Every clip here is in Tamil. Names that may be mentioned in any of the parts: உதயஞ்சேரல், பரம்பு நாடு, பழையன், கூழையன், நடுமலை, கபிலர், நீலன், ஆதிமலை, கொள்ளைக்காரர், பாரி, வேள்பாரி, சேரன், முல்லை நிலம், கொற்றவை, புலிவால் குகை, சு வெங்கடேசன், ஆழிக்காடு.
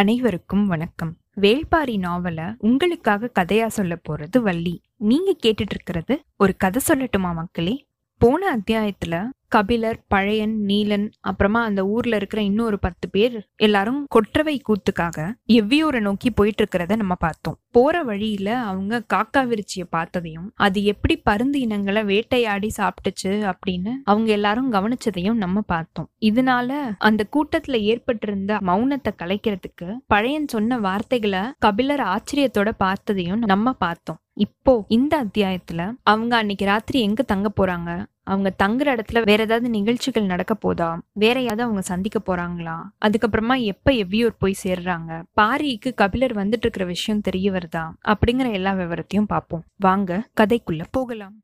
அனைவருக்கும் வணக்கம். வேள்பாரி நாவலை உங்களுக்காக கதையா சொல்ல போறது வள்ளி. நீங்க கேட்டுட்டு இருக்கிறது ஒரு கதை சொல்லட்டுமா மக்களே? போன அத்தியாயத்துல கபிலர், பழையன், நீலன், அப்புறமா அந்த ஊர்ல இருக்கிற இன்னொரு 10 பேர் எல்லாரும் கொற்றவை கூத்துக்காக எவ்வியூரை நோக்கி போயிட்டு இருக்கிறத நம்ம பார்த்தோம். போற வழியில அவங்க காக்கா விருச்சியை பார்த்ததையும், அது எப்படி பருந்து இனங்களை வேட்டையாடி சாப்பிட்டுச்சு அப்படின்னு அவங்க எல்லாரும் கவனிச்சதையும் நம்ம பார்த்தோம். இதனால அந்த கூட்டத்துல ஏற்பட்டிருந்த மௌனத்தை கலைக்கிறதுக்கு பழையன் சொன்ன வார்த்தைகளை கபிலர் ஆச்சரியத்தோட பார்த்ததையும் நம்ம பார்த்தோம். இப்போ இந்த அத்தியாயத்துல அவங்க அன்னைக்கு ராத்திரி எங்க தங்க போறாங்க, அவங்க தங்குற இடத்துல வேற ஏதாவது நிகழ்ச்சிகள் நடக்க போதா, வேற ஏதாவது அவங்க சந்திக்க போறாங்களா, அதுக்கப்புறமா எப்ப எவ்வியூர் போய் சேர்றாங்க, பாரிக்கு கபிலர் வந்துட்டு இருக்கிற விஷயம் தெரிய வருதா, அப்படிங்கிற எல்லா விவரத்தையும் பார்ப்போம். வாங்க கதைக்குள்ள போகலாம்.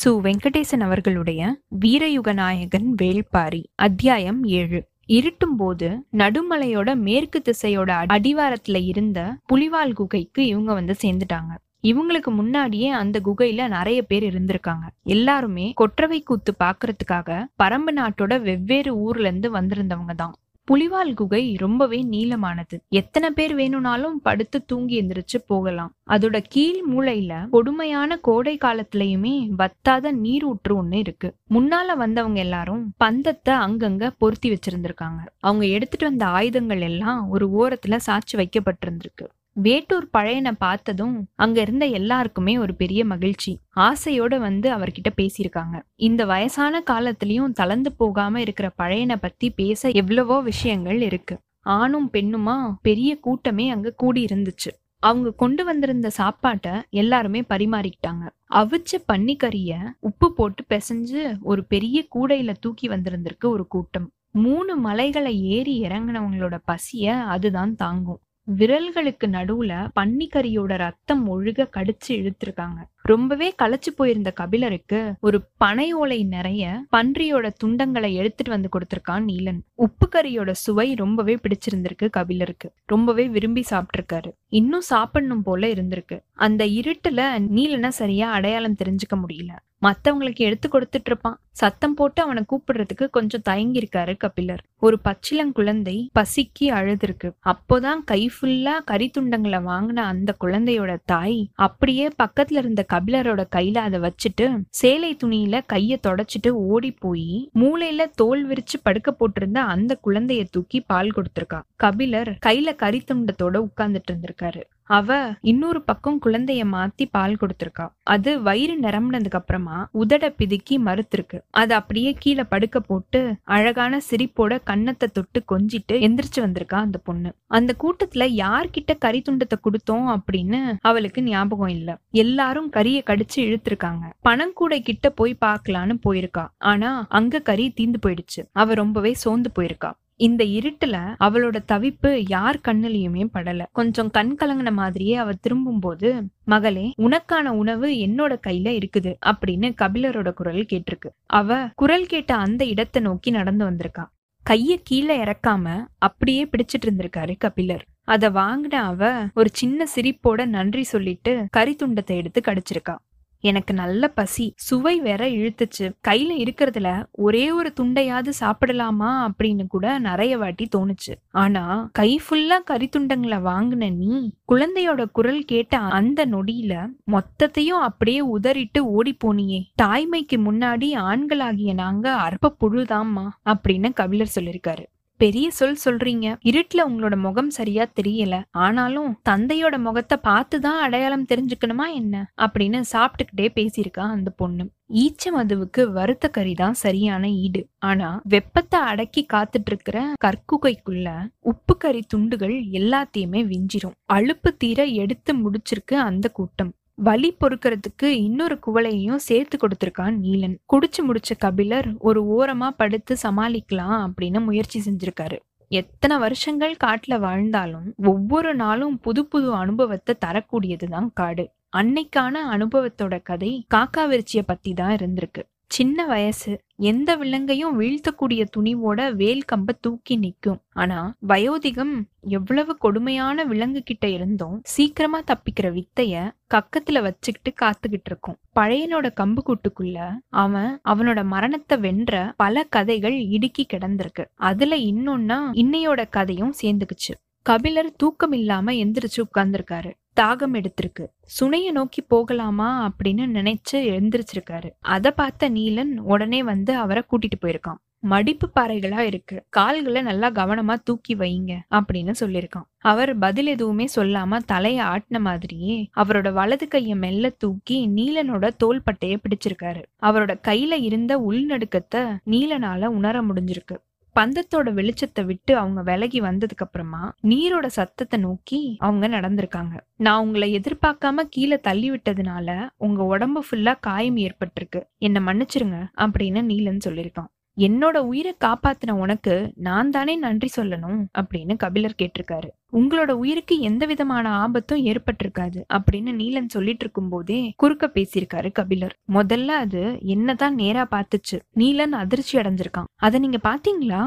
சு வெங்கடேசன் அவர்களுடைய வீரயுக நாயகன் வேள்பாரி, அத்தியாயம் 7. இருட்டும் போது நடுமலையோட மேற்கு திசையோட அடிவாரத்துல இருந்த புலிவால் குகைக்கு இவங்க வந்து சேர்ந்துட்டாங்க. இவங்களுக்கு முன்னாடியே அந்த குகையில நிறைய பேர் இருந்திருக்காங்க. எல்லாருமே கொற்றவை கூத்து பாக்குறதுக்காக பரம்பு நாட்டோட வெவ்வேறு ஊர்ல இருந்து வந்திருந்தவங்க தான். புலிவால் குகை ரொம்பவே நீளமானது. எத்தனை பேர் வேணும்னாலும் படுத்து தூங்கி எந்திரிச்சு போகலாம். அதோட கீழ் மூளையில கொடுமையான கோடை காலத்திலயுமே வத்தாத நீரூற்று ஒண்ணு இருக்கு. முன்னால வந்தவங்க எல்லாரும் பந்தத்தை அங்கங்க பொருத்தி வச்சிருந்திருக்காங்க. அவங்க எடுத்துட்டு வந்த ஆயுதங்கள் எல்லாம் ஒரு ஓரத்துல சாட்சி வைக்கப்பட்டிருந்திருக்கு. வேட்டூர் பழையனை பார்த்ததும் அங்க இருந்த எல்லாருக்குமே ஒரு பெரிய மகிழ்ச்சி. ஆசையோட வந்து அவர்கிட்ட பேசியிருக்காங்க. இந்த வயசான காலத்திலயும் தளர்ந்து போகாம இருக்கிற பழையனை பத்தி பேச எவ்வளவோ விஷயங்கள் இருக்கு. ஆணும் பெண்ணுமா பெரிய கூட்டமே அங்க கூடி இருந்துச்சு. அவங்க கொண்டு வந்திருந்த சாப்பாட்டை எல்லாருமே பரிமாறிக்கிட்டாங்க. அவிச்ச பன்னிக்கறிய உப்பு போட்டு பிசைஞ்சு ஒரு பெரிய கூடையில தூக்கி வந்திருந்திருக்கு ஒரு கூட்டம். 3 மலைகளை ஏறி இறங்கினவங்களோட பசிய அதுதான் தாங்கும். விரல்களுக்கு நடுவுல பன்னிக்கரியோட ரத்தம் ஒழுக கடிச்சு இழுத்துருக்காங்க. ரொம்பவே களைச்சு போயிருந்த கபிலருக்கு ஒரு பனை ஓலை நிறைய பன்றியோட துண்டங்களை எடுத்துட்டு வந்து கொடுத்திருக்கான் நீலன். உப்பு கறியோட சுவை ரொம்பவே பிடிச்சிருந்திருக்கு கபிலருக்கு. ரொம்பவே விரும்பி சாப்பிட்டிருக்காரு. இன்னும் சாப்பிடணும் போல இருந்திருக்கு. அந்த இருட்டுல நீலனை சரியா அடையாளம் தெரிஞ்சுக்க முடியல. மத்தவங்களுக்கு எடுத்து கொடுத்துட்டு இருப்பான். சத்தம் போட்டு அவனை கூப்பிடுறதுக்கு கொஞ்சம் தயங்கி இருக்காரு கபிலர். ஒரு பச்சிலங்குழந்தை பசிக்கு அழுதுருக்கு. அப்போதான் கை ஃபுல்லா கறி துண்டங்களை வாங்கின அந்த குழந்தையோட தாய் அப்படியே பக்கத்துல இருந்த கபிலரோட கையில அதை வச்சுட்டு சேலை துணியில கைய தொடச்சிட்டு ஓடி போய் மூளையில தோல் விரிச்சு படுக்க போட்டிருந்த அந்த குழந்தைய தூக்கி பால் கொடுத்திருக்கா. கபிலர் கையில கறித்துண்டத்தோட உட்கார்ந்துட்டு இருந்திருக்காரு. அவ இன்னொரு பக்கம் குழந்தைய மாத்தி பால் கொடுத்திருக்கா. அது வயிறு நிரம்பினதுக்கு அப்புறமா உதட பிதுக்கி மறுத்திருக்கு. அது அப்படியே கீழே படுக்க போட்டு அழகான சிரிப்போட கன்னத்தை தொட்டு கொஞ்சிட்டு எந்திரிச்சு வந்திருக்கா அந்த பொண்ணு. அந்த கூட்டத்துல யார்கிட்ட கறி துண்டத்தை கொடுத்தோம் அப்படின்னு அவளுக்கு ஞாபகம் இல்ல. எல்லாரும் கறியை கடிச்சு இழுத்திருக்காங்க. பணங்கூடை கிட்ட போய் பாக்கலான்னு போயிருக்கா. ஆனா அங்க கறி தீந்து போயிடுச்சு. அவ ரொம்பவே சோர்ந்து போயிருக்கா. இந்த இருட்டுல அவளோட தவிப்பு யார் கண்ணுலயுமே படல. கொஞ்சம் கண் கலங்கின மாதிரியே அவ திரும்பும் போது, மகளே, உனக்கான உணவு என்னோட கையில இருக்குது அப்படின்னு கபிலரோட குரல் கேட்டிருக்கு. அவ குரல் கேட்ட அந்த இடத்தை நோக்கி நடந்து வந்திருக்கா. கைய கீழே இறக்காம அப்படியே பிடிச்சிட்டு இருந்திருக்காரு கபிலர். அத வாங்கின அவ ஒரு சின்ன சிரிப்போட நன்றி சொல்லிட்டு கறி துண்டத்தை எடுத்து கடிச்சிருக்கா. எனக்கு நல்ல பசி, சுவை வேற இழுத்துச்சு, கையில இருக்கிறதுல ஒரே ஒரு துண்டையாவது சாப்பிடலாமா அப்படின்னு கூட நிறைய வாட்டி தோணுச்சு. ஆனா கை ஃபுல்லா கறி துண்டங்களை வாங்கின நீ குழந்தையோட குரல் கேட்ட அந்த நொடியில மொத்தத்தையும் அப்படியே உதறிட்டு ஓடி போனியே. தாய்மைக்கு முன்னாடி ஆண்களாகிய நாங்க அற்ப புழுதாம்மா அப்படின்னு கபிலர் சொல்லியிருக்காரு. பெரிய சொல்றீங்க, இருட்டுல உங்களோட முகம் சரியா தெரியல, ஆனாலும் தந்தையோட முகத்தை பார்த்துதான் அடையாளம் தெரிஞ்சுக்கணுமா என்ன அப்படின்னு சாப்பிட்டுக்கிட்டே பேசியிருக்கா அந்த பொண்ணு. ஈச்ச மதுவுக்கு வறுத்த கறி தான் சரியான ஈடு. ஆனா வெப்பத்தை அடக்கி காத்துட்டு இருக்கிற கற்குகைக்குள்ள உப்பு கறி துண்டுகள் எல்லாத்தையுமே விஞ்சிரும். அலுப்பு தீர எடுத்து முடிச்சிருக்கு அந்த கூட்டம். வலி பொறுக்கிறதுக்கு இன்னொரு குவளையையும் சேர்த்து கொடுத்திருக்கான் நீலன். குடிச்சு முடிச்ச கபிலர் ஒரு ஓரமா படுத்து சமாளிக்கலாம் அப்படின்னு முயற்சி செஞ்சிருக்காரு. எத்தனை வருஷங்கள் காட்டுல வாழ்ந்தாலும் ஒவ்வொரு நாளும் புது புது அனுபவத்தை தரக்கூடியதுதான் காடு. அன்னைக்கான அனுபவத்தோட கதை காக்காவிருச்சிய பத்தி தான் இருந்திருக்கு. சின்ன வயசு எந்த விலங்கையும் வீழ்த்தக்கூடிய துணிவோட வேல் கம்ப தூக்கி நிற்கும். ஆனா வயோதிகம் எவ்வளவு கொடுமையான விலங்கு கிட்ட இருந்தும் சீக்கிரமா தப்பிக்கிற வித்தைய கக்கத்துல வச்சுக்கிட்டு காத்துக்கிட்டு இருக்கும். பழையனோட கம்பு கூட்டுக்குள்ள அவன் அவனோட மரணத்தை வென்ற பல கதைகள் இடுக்கி கிடந்திருக்கு. அதுல இன்னொன்னா இன்னையோட கதையும் சேர்ந்துக்குச்சு. கபிலர் தூக்கமில்லாம எந்திரிச்சு உட்கார்ந்துருக்காரு. தாகம் எடுத்திருக்கு. சுனைய நோக்கி போகலாமா அப்படின்னு நினைச்சு எழுந்திரிச்சிருக்காரு. அதை பார்த்த நீலன் உடனே வந்து அவரை கூட்டிட்டு போயிருக்கான். மடிப்பு பாறைகளா இருக்கு, கால்களை நல்லா கவனமா தூக்கி வைங்க அப்படின்னு சொல்லியிருக்கான். அவர் பதில் எதுவுமே சொல்லாம தலைய ஆட்டின மாதிரியே அவரோட வலது கைய மெல்ல தூக்கி நீலனோட தோள்பட்டைய பிடிச்சிருக்காரு. அவரோட கையில இருந்த உள்நடுக்கத்தை நீலனால உணர முடிஞ்சிருக்கு. பந்தத்தோட வெளிச்சத்தை விட்டு அவங்க விலகி வந்ததுக்கு அப்புறமா நீரோட சத்தத்தை நோக்கி அவங்க நடந்திருக்காங்க. நான் உங்களை எதிர்பார்க்காம கீழே தள்ளி விட்டதுனால உங்க உடம்பு ஃபுல்லா காயம் ஏற்பட்டிருக்கு, என்னை மன்னிச்சிருங்க அப்படின்னு நீலன் சொல்லியிருக்கான். என்னோட உயிரை காப்பாத்தின உனக்கு நான் தானே நன்றி சொல்லணும் அப்படின்னு கபிலர் கேட்டிருக்காரு. உங்களோட உயிருக்கு எந்த விதமான ஆபத்தும் ஏற்பட்டிருக்காது அப்படின்னு நீலன் சொல்லிட்டு இருக்கும் போதே குறுக்க பேசியிருக்காரு கபிலர். முதல்ல அது என்னதான் நேரா பாத்துச்சு. நீலன் அதிர்ச்சி அடைஞ்சிருக்கான். அதை நீங்க பாத்தீங்களா?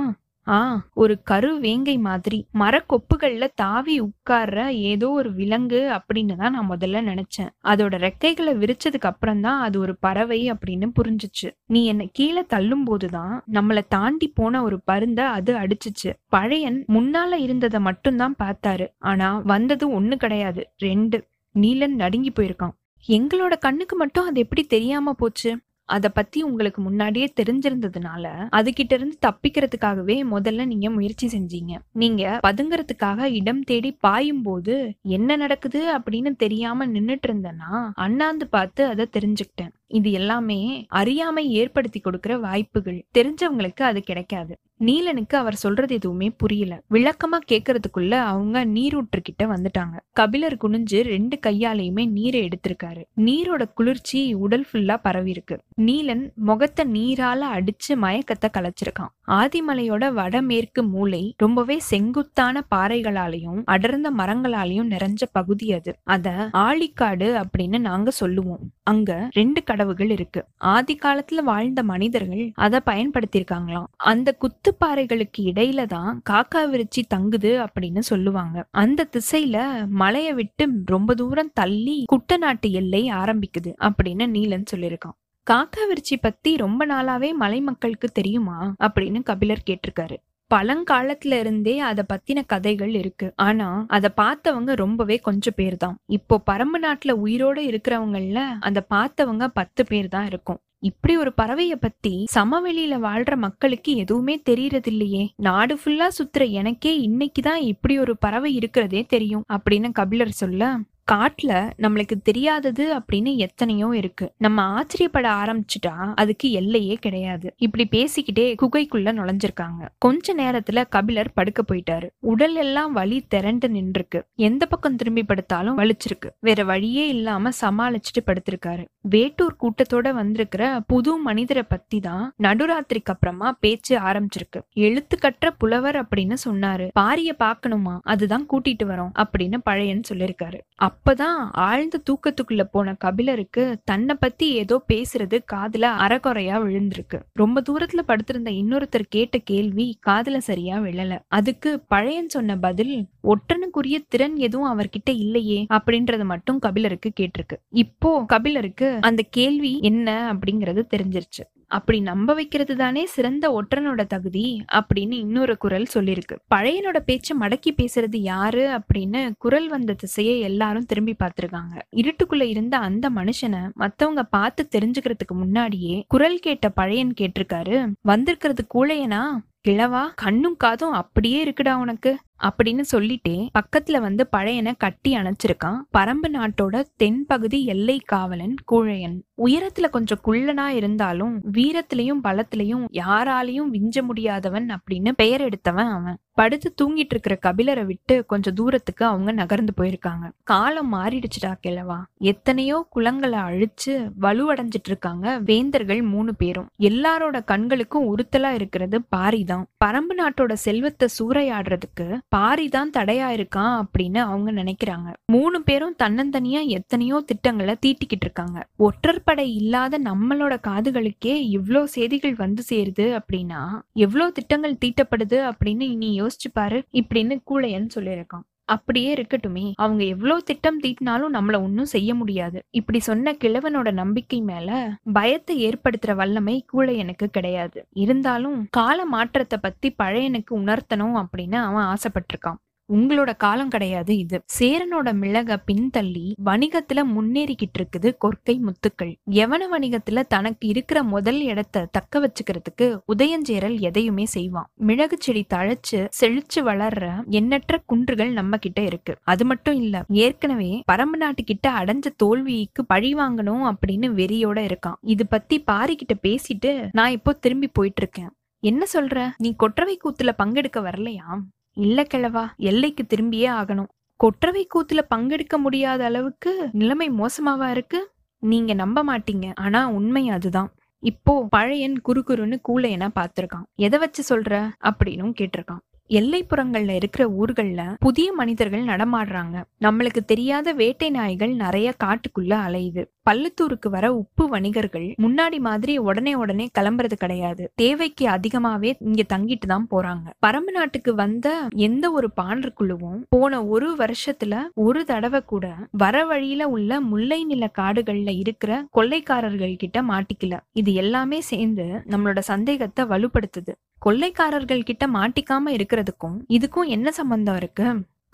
ஒரு கரு வேங்கை மாதிரி மரக்கொப்புகள்ல தாவி உட்கார்ற ஏதோ ஒரு விலங்கு அப்படின்னு தான் நான் முதல்ல நினைச்சேன். அதோட ரெக்கைகளை விரிச்சதுக்கு அப்புறம் தான் அது ஒரு பறவை அப்படின்னு புரிஞ்சிச்சு. நீ என்னை கீழே தள்ளும் போதுதான் நம்மளை தாண்டி போன ஒரு பருந்தை அது அடிச்சிச்சு. பழையன் முன்னால இருந்ததை மட்டும்தான் பார்த்தாரு, ஆனா வந்தது 1 கிடையாது 2. நீலன் நடுங்கி போயிருக்கான். எங்களோட கண்ணுக்கு மட்டும் அது எப்படி தெரியாம போச்சு? அதை பத்தி உங்களுக்கு முன்னாடியே தெரிஞ்சிருந்ததுனால அதுகிட்ட இருந்து தப்பிக்கிறதுக்காகவே முதல்ல நீங்க முயற்சி செஞ்சீங்க. நீங்க பதுங்கறதுக்காக இடம் தேடி பாயும் போது என்ன நடக்குது அப்படின்னு தெரியாம நின்னுட்டு இருந்தேன்னா அண்ணாந்து பார்த்து அதை தெரிஞ்சுக்கிட்டேன். இது எல்லாமே அறியாமை ஏற்படுத்தி கொடுக்கிற வாய்ப்புகள், தெரிஞ்சவங்களுக்கு அது கிடைக்காது. நீலனுக்கு அவர் சொல்றது எதுவுமே புரியல. விளக்கமா கேட்கறதுக்குள்ள அவங்க நீரூற்றுக்கிட்ட வந்துட்டாங்க. கபிலர் குனிஞ்சு 2 கையாலையுமே நீரை எடுத்திருக்காரு. நீரோட குளிர்ச்சி உடல் ஃபுல்லா பரவி இருக்கு. நீலன் முகத்தை நீரால அடிச்சு மயக்கத்தை கலைச்சிருக்கான். ஆதிமலையோட வடமேற்கு மூலை ரொம்பவே செங்குத்தான பாறைகளாலையும் அடர்ந்த மரங்களாலையும் நிறைஞ்ச பகுதி அது. அத ஆழிக்காடு அப்படின்னு நாங்க சொல்லுவோம். அங்க 2 கடவுகள் இருக்கு. ஆதி காலத்துல வாழ்ந்த மனிதர்கள் அதை பயன்படுத்தியிருக்காங்களாம். அந்த குத்துப்பாறைகளுக்கு இடையில தான் காக்காவிருச்சி தங்குது அப்படின்னு சொல்லுவாங்க. அந்த திசையில மலையை விட்டு ரொம்ப தூரம் தள்ளி குட்டநாட்டு எல்லை ஆரம்பிக்குது அப்படின்னு நீலன் சொல்லியிருக்கான். காக்காவிருச்சி பத்தி ரொம்ப நாளாவே மலை மக்களுக்கு தெரியுமா அப்படின்னு கபிலர் கேட்டிருக்காரு. பழங்காலத்துல இருந்தே அதை பத்தின கதைகள் இருக்கு, ஆனா அதை பார்த்தவங்க ரொம்பவே கொஞ்சம் பேர் தான். இப்போ பரம்பு நாட்டுல உயிரோட இருக்கிறவங்கள்ல அந்த பார்த்தவங்க 10 பேர் தான் இருக்கும். இப்படி ஒரு பறவைய பத்தி சமவெளியில வாழ்ற மக்களுக்கு எதுவுமே தெரியறது இல்லையே. நாடு ஃபுல்லா சுத்துற எனக்கே இன்னைக்குதான் இப்படி ஒரு பறவை இருக்கிறதே தெரியும் அப்படின்னு கபிலர் சொல்ல, காட்டுல நம்மளுக்கு தெரியாதது அப்படின்னு எத்தனையோ இருக்கு. நம்ம ஆச்சரியப்பட ஆரம்பிச்சுட்டா அதுக்கு எல்லையே கிடையாது. இப்படி பேசிக்கிட்டே குகைக்குள்ள நுழைஞ்சிருக்காங்க. கொஞ்ச நேரத்துல கபிலர் படுக்க போயிட்டாரு. உடல் எல்லாம் வலி திரண்டு நின்றுருக்கு. எந்த பக்கம் திரும்பி படுத்தாலும் வலிச்சிருக்கு. வேற வழியே இல்லாம சமாளிச்சுட்டு படுத்திருக்காரு. வேட்டூர் கூட்டத்தோட வந்திருக்கிற புது மனிதரை பத்தி தான் நடுராத்திரிக்கு அப்புறமா பேச்சு ஆரம்பிச்சிருக்கு. எழுத்துக்கற்ற புலவர் அப்படின்னு சொன்னாரு. பாரிய பாக்கணுமா, அதுதான் கூட்டிட்டு வரோம் அப்படின்னு பழையன் சொல்லியிருக்காரு. அப்பதான் ஆழ்ந்த தூக்கத்துக்குள்ள போன கபிலருக்கு தன்னை பத்தி ஏதோ பேசுறது காதுல அறகுறையா விழுந்திருக்கு. ரொம்ப தூரத்துல படுத்திருந்த இன்னொருத்தர் கேட்ட கேள்வி காதுல சரியா விழல. அதுக்கு பழையன் சொன்ன பதில் ஒற்றனுக்குரிய திறன் எதுவும் அவர்கிட்ட இல்லையே அப்படின்றது மட்டும் கபிலருக்கு கேட்டிருக்கு. இப்போ கபிலருக்கு அந்த கேள்வி என்ன அப்படிங்கறது தெரிஞ்சிருச்சு. அப்படி நம்ப வைக்கிறது தானே சிறந்த ஒற்றனோட தகுதி அப்படின்னு இன்னொரு குரல் சொல்லிருக்கு. பழையனோட பேச்சு மடக்கி பேசுறது யாரு அப்படின்னு குரல் வந்த திசையை எல்லாரும் திரும்பி பார்த்திருக்காங்க. இருட்டுக்குள்ள இருந்த அந்த மனுஷனை மத்தவங்க பார்த்து தெரிஞ்சுக்கிறதுக்கு முன்னாடியே குரல் கேட்ட பழையன் கேட்டிருக்காரு, வந்திருக்கிறது கூழையனா கிழவா? கண்ணும் காதும் அப்படியே இருக்குடா உனக்கு அப்படின்னு சொல்லிட்டே பக்கத்துல வந்து பழையனை கட்டி அணைச்சிருக்கான் பரம்பு நாட்டோட தென்பகுதி எல்லை காவலன் கூழையன். உயரத்துல கொஞ்சம் குள்ளனா இருந்தாலும் வீரத்திலையும் பலத்திலையும் யாராலையும் விஞ்ச முடியாதவன் அப்படின்னு பெயர் எடுத்தவன் அவன். படுத்து தூங்கிட்டு இருக்கிற கபிலரை விட்டு கொஞ்சம் தூரத்துக்கு அவங்க நகர்ந்து போயிருக்காங்க. காலம் மாறிடுச்சுடா கிழவா. எத்தனையோ குளங்களை அழிச்சு வலுவடைஞ்சிட்டு இருக்காங்க வேந்தர்கள் 3 பேரும். எல்லாரோட கண்களுக்கும் உறுத்தலா இருக்கிறது பாரிதான். பரம்பு நாட்டோட செல்வத்தை சூறையாடுறதுக்கு பாரிதான் தடையா இருக்கான் அப்படின்னு அவங்க நினைக்கிறாங்க. 3 பேரும் தன்னந்தனியா எத்தனையோ திட்டங்களை தீட்டிக்கிட்டு இருக்காங்க. ஒற்றற்படை இல்லாத நம்மளோட காதுகளுக்கே இவ்ளோ செய்திகள் வந்து சேருது அப்படின்னா எவ்ளோ திட்டங்கள் தீட்டப்படுது அப்படின்னு இனி யோசிச்சு பாரு இப்படின்னு கூழையன் சொல்லியிருக்கான். அப்படியே இருக்கட்டுமே, அவங்க எவ்வளவு திட்டம் தீட்டினாலும் நம்மள ஒன்னும் செய்ய முடியாது இப்படி சொன்ன கிழவனோட நம்பிக்கை மேல பயத்தை ஏற்படுத்துற வல்லமை கூழையனுக்கு கிடையாது. இருந்தாலும் கால மாற்றத்தை பத்தி பழையனுக்கு உணர்த்தணும் அப்படின்னு அவன் ஆசைப்பட்டிருக்கான். உங்களோட காலம் கிடையாது இது. சேரனோட மிளக பின்தள்ளி வணிகத்துல முன்னேறிக்கிட்டு இருக்குது கொற்கை முத்துக்கள். எவன வணிகத்துல தனக்கு இருக்கிற முதல் இடத்தை தக்க வச்சுக்கிறதுக்கு உதயஞ்சேரல் எதையுமே செய்வான். மிளகு செடி தழைச்சு செழிச்சு வளர்ற எண்ணற்ற குன்றுகள் நம்ம கிட்ட இருக்கு. அது மட்டும் இல்ல, ஏற்கனவே பரம்பு நாட்டு கிட்ட அடைஞ்ச தோல்விக்கு பழி வாங்கணும் அப்படின்னு வெறியோட இருக்கான். இது பத்தி பாரி கிட்ட பேசிட்டு நான் இப்போ திரும்பி போயிட்டு இருக்கேன். என்ன சொல்ற, நீ கொற்றவை கூத்துல பங்கெடுக்க வரலையா? இல்ல கிழவா, எல்லைக்கு திரும்பியே ஆகணும். கொற்றவை கூத்துல பங்கெடுக்க முடியாத அளவுக்கு நிலைமை மோசமாவா இருக்கு? நீங்க நம்ப மாட்டீங்க, ஆனா உண்மை அதுதான். இப்போ பழையன் குறுகுறுன்னு கூழையனா பாத்திருக்கான். எதை வச்சு சொல்ற அப்படின்னு கேட்டிருக்கான். எல்லைப்புறங்கள்ல இருக்கிற ஊர்கள்ல புதிய மனிதர்கள் நடமாடுறாங்க. நம்மளுக்கு தெரியாத வேட்டை நாய்கள் நிறைய காட்டுக்குள்ள அலையுது. பள்ளத்தூருக்கு வர உப்பு வணிகர்கள் முன்னாடி மாதிரி உடனே கிளம்புறது கிடையாது. தேவைக்கு அதிகமாவே இங்க தங்கிட்டு தான் போறாங்க. பரம்பு நாட்டுக்கு வந்த எந்த ஒரு பாண்டருக்குள்ளவும் போன ஒரு வருஷத்துல ஒரு தடவை கூட வர வழியில உள்ள முல்லை நில காடுகள்ல இருக்கிற கொள்ளைக்காரர்கள் கிட்ட மாட்டிக்கல. இது எல்லாமே சேர்ந்து நம்மளோட சந்தேகத்தை வலுப்படுத்துது. கொள்ளைக்காரர்கள் கிட்ட மாட்டிக்காம இருக்கிறதுக்கும் இதுக்கும் என்ன சம்பந்தம் இருக்கு?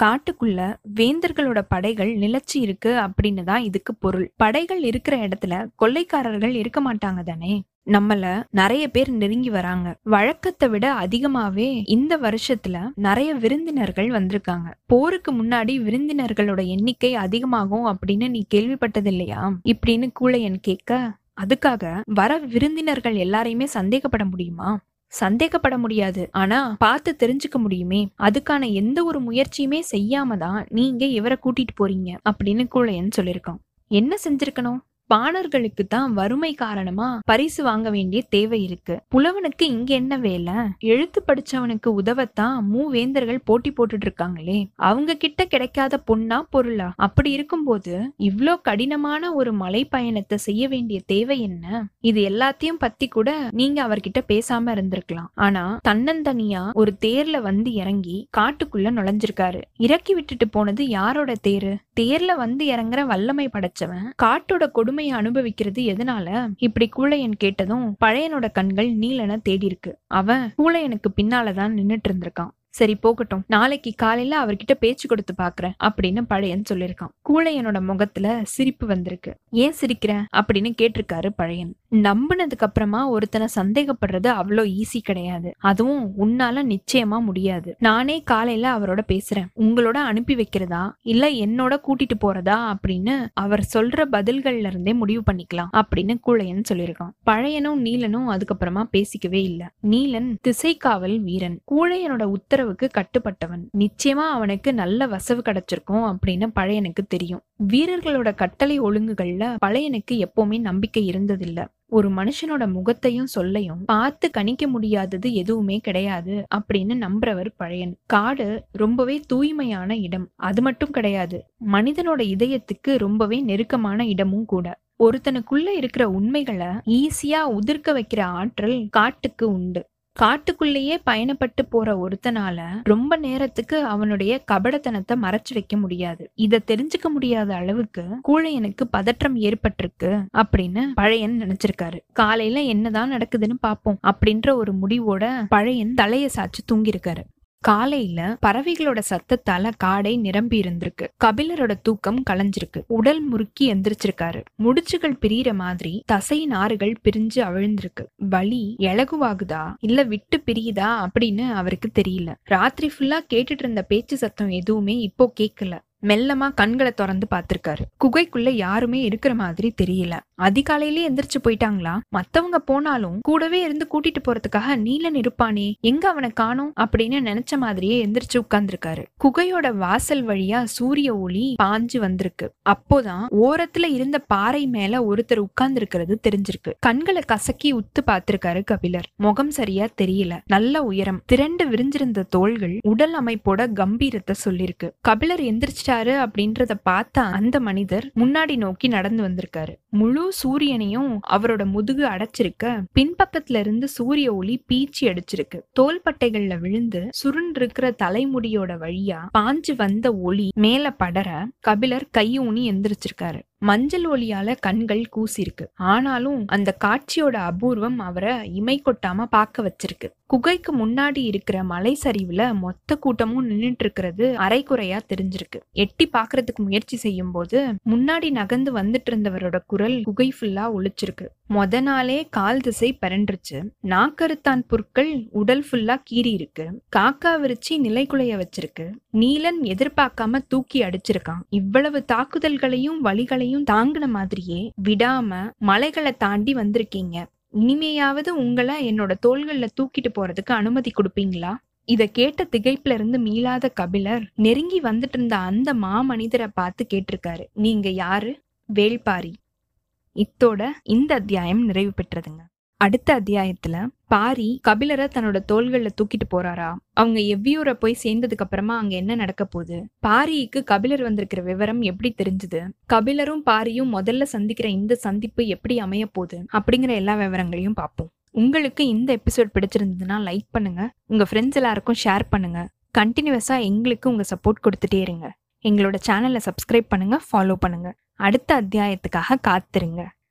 காட்டுக்குள்ள வேந்தர்களோட படைகள் நிலச்சி இருக்கு அப்படின்னு தான் இதுக்கு பொருள். படைகள் இருக்கிற இடத்துல கொள்ளைக்காரர்கள் இருக்க மாட்டாங்க தானே? நம்மள நிறைய பேர் நெருங்கி வராங்க. வழக்கத்தை விட அதிகமாவே இந்த வருஷத்துல நிறைய விருந்தினர்கள் வந்திருக்காங்க. போருக்கு முன்னாடி விருந்தினர்களோட எண்ணிக்கை அதிகமாகும் அப்படின்னு நீ கேள்விப்பட்டது இல்லையா இப்படின்னு கூழையன் கேட்க, அதுக்காக வர விருந்தினர்கள் எல்லாரையுமே சந்தேகப்பட முடியுமா? சந்தேகப்பட முடியாது, ஆனா பார்த்து தெரிஞ்சுக்க முடியுமே. அதுக்கான எந்த ஒரு முயற்சியுமே செய்யாம தான் நீங்க இவரை கூட்டிட்டு போறீங்க அப்படின்னு கூழையன் சொல்லியிருக்கான். என்ன செஞ்சிருக்கணும்? பாணர்களுக்கு தான் வறுமை காரணமா பரிசு வாங்க வேண்டிய தேவை இருக்கு. புலவனுக்கு இங்க என்ன வேலை? எழுத்து படிச்சவனுக்கு உதவத்தான் மூவேந்தர்கள் போட்டி போட்டுட்டு இருக்காங்களே. அவங்க கிட்ட கிடைக்காத பொண்ணா பொருளா? அப்படி இருக்கும்போது இவ்ளோ கடினமான ஒரு மலை பயணத்தை செய்ய வேண்டிய தேவை என்ன? இது எல்லாத்தையும் பத்தி கூட நீங்க அவர்கிட்ட பேசாம இருந்திருக்கலாம். ஆனா தன்னந்தனியா ஒரு தேர்ல வந்து இறங்கி காட்டுக்குள்ள நுழைஞ்சிருக்காரு. இறக்கி விட்டுட்டு போனது யாரோட தேர்? தேர்ல வந்து இறங்குற வல்லமை படைச்சவன். காட்டோட கொடுமையை அனுபவிக்கிறது எதனால இப்படி கூழையன் கேட்டதும் பழையனோட கண்கள் நீலனை தேடி இருக்கு. அவன் கூழையனுக்கு பின்னாலதான் நின்னுட்டு இருந்திருக்கான். சரி போகட்டும், நாளைக்கு காலையில அவர்கிட்ட பேச்சு கொடுத்து பாக்குறேன் அப்படின்னு பழையன் சொல்லியிருக்கான். கூழையனோட முகத்துல சிரிப்பு வந்திருக்கு. ஏன் சிரிக்கிற அப்படின்னு கேட்டிருக்காரு பழையன். நம்பினதுக்கு அப்புறமா ஒருத்தனை சந்தேகப்படுறது அவ்வளோ ஈஸி கிடையாது. அதுவும் உன்னால நிச்சயமா முடியாது. நானே காலையில அவரோட பேசுறேன். உங்களோட அனுப்பி வைக்கிறதா இல்ல என்னோட கூட்டிட்டு போறதா அப்படின்னு அவர் சொல்ற பதில்கள்ல இருந்தே முடிவு பண்ணிக்கலாம் அப்படின்னு கூழையன் சொல்லியிருக்கான். பழையனும் நீலனும் அதுக்கப்புறமா பேசிக்கவே இல்லை. நீலன் திசைக்காவல் வீரன். கூழையனோட உத்தரவு கட்டுப்பட்டவன். நிச்சயமா அவனுக்கு நல்ல வசவு கிடைச்சிருக்கும் அப்படின்னு பழையனுக்கு தெரியும். வீரர்களோட கட்டளை ஒழுங்குகள்ல பழையனுக்கு எப்பவுமே நம்பிக்கை இருந்ததில்ல. ஒரு மனுஷனோட முகத்தையும் சொல்லையும் பார்த்து கணிக்க முடியாதது எதுவுமே கிடையாது அப்படின்னு நம்புறவர் பழையன். காடு ரொம்பவே தூய்மையான இடம். அது மட்டும் கிடையாது, மனிதனோட இதயத்துக்கு ரொம்பவே நெருக்கமான இடமும் கூட. ஒருத்தனுக்குள்ள இருக்கிற உண்மைகளை ஈஸியா உதிர்க்க வைக்கிற ஆற்றல் காட்டுக்கு உண்டு. காட்டுக்குள்ளேயே பயணப்பட்டு போற ஒருத்தனால ரொம்ப நேரத்துக்கு அவனுடைய கபடத்தனத்தை மறைச்சு வைக்க முடியாது. இத தெரிஞ்சுக்க முடியாத அளவுக்கு கூழையனுக்கு பதற்றம் ஏற்பட்டிருக்கு அப்படின்னு பழையன் நினைச்சிருக்காரு. காலையில என்னதான் நடக்குதுன்னு பாப்போம் அப்படின்ற ஒரு முடிவோட பழையன் தலையை சாய்ச்சு தூங்கியிருக்காரு. காலையில பறவைகளோட சத்தத்தால காடை நிரம்பி இருந்திருக்கு. கபிலரோட தூக்கம் கலைஞ்சிருக்கு. உடல் முறுக்கி எந்திரிச்சிருக்காரு. முடிச்சுகள் பிரியிற மாதிரி தசை நாறுகள் பிரிஞ்சு அவிழ்ந்திருக்கு. வலி இலகுவாகுதா இல்ல விட்டு பிரியுதா அப்படின்னு அவருக்கு தெரியல. ராத்திரி ஃபுல்லா கேட்டுட்டு இருந்த பேச்சு சத்தம் எதுவுமே இப்போ கேட்கல. மெல்லமா கண்களை திறந்து பாத்திருக்காரு. குகைக்குள்ள யாருமே இருக்கிற மாதிரி தெரியல. அதிகாலையிலேயே எந்திரிச்சு போயிட்டாங்களா? மத்தவங்க போனாலும் கூடவே இருந்து கூட்டிட்டு போறதுக்காக நீலன் இருப்பானே, எங்க அவனை காணோம் அப்படின்னு நினைச்ச மாதிரியே எந்திரிச்சு உட்கார்ந்துருக்காரு. குகையோட வாசல் வழியா சூரிய ஒளி பாஞ்சு வந்திருக்கு. அப்போதான் ஓரத்துல இருந்த பாறை மேல ஒருத்தர் உட்கார்ந்து இருக்கிறது தெரிஞ்சிருக்கு. கண்களை கசக்கி உத்து பாத்திருக்காரு கபிலர். முகம் சரியா தெரியல. நல்ல உயரம், திரண்டு விரிஞ்சிருந்த தோள்கள் உடல் அமைப்போட கம்பீரத்தை சொல்லிருக்கு. கபிலர் எந்திரிச்சிட்டா அப்படின்றத பார்த்தா அந்த மனிதர் முன்னாடி நோக்கி நடந்து வந்திருக்காரு. முழு சூரியனையும் அவரோட முதுகு அடைச்சிருக்க பின்பக்கத்துல இருந்து சூரிய ஒளி பீச்சி அடிச்சிருக்கு. தோள்பட்டைகள்ல விழுந்து சுருண்டிருக்கிற தலைமுடியோட வழியா பாஞ்சு வந்த ஒளி மேல படர கபிலர் கையூனி எந்திரிச்சிருக்காரு. மஞ்சள் ஒளியால கண்கள் கூசிருக்கு. ஆனாலும் அந்த காட்சியோட அபூர்வம் அவரை இமை கொட்டாம பார்க்க வச்சிருக்கு. குகைக்கு முன்னாடி இருக்கிற மலை சரிவுல மொத்த கூட்டமும் நின்றுட்டு இருக்கிறது அரை குறையா தெரிஞ்சிருக்கு. எட்டி பாக்குறதுக்கு முயற்சி செய்யும் போது முன்னாடி நகர்ந்து வந்துட்டு இருந்தவரோட குரல் குகை ஃபுல்லா ஒளிச்சிருக்கு. மொத நாளே கால் திசை பரண்டுருச்சு. நாக்கருத்தான் புற்கள் உடல் ஃபுல்லா கீறி இருக்கு. காக்கா விரிச்சி நிலைக்குலைய வச்சிருக்கு. நீலன் எதிர்பார்க்காம தூக்கி அடிச்சிருக்கான். இவ்வளவு தாக்குதல்களையும் வலிகளையும் தாங்கின மாதிரியே விடாம மலைகளை தாண்டி வந்திருக்கீங்க. இனிமையாவது உங்களை என்னோட தோள்கள்ல தூக்கிட்டு போறதுக்கு அனுமதி கொடுப்பீங்களா? இதை கேட்ட திகைப்புல இருந்து மீளாத கபிலர் நெருங்கி வந்துட்டு இருந்த அந்த மாமனிதரை பார்த்து கேட்டிருக்காரு, நீங்க யாரு? வேள்பாரி. இத்தோட இந்த அத்தியாயம் நிறைவு பெற்றதுங்க. அடுத்த அத்தியாயத்துல பாரி கபிலரை தன்னோட தோள்கள்ல தூக்கிட்டு போறாரா? அவங்க எவ்வியூரை போய் சேர்ந்ததுக்கு அப்புறமா அங்க என்ன நடக்க போகுது? பாரிக்கு கபிலர் வந்திருக்கிற விவரம் எப்படி தெரிஞ்சுது? கபிலரும் பாரியும் முதல்ல சந்திக்கிற இந்த சந்திப்பு எப்படி அமைய போகுது? அப்படிங்கிற எல்லா விவரங்களையும் பார்ப்போம். உங்களுக்கு இந்த எபிசோட் பிடிச்சிருந்ததுன்னா லைக் பண்ணுங்க, உங்க ஃப்ரெண்ட்ஸ் எல்லாருக்கும் ஷேர் பண்ணுங்க. கண்டினியூஸா எங்களுக்கு உங்க சப்போர்ட் கொடுத்துட்டே இருங்க. எங்களோட சேனலை சப்ஸ்கிரைப் பண்ணுங்க, ஃபாலோ பண்ணுங்க. அடுத்த அத்தியாயத்துக்காக காத்திருங்க.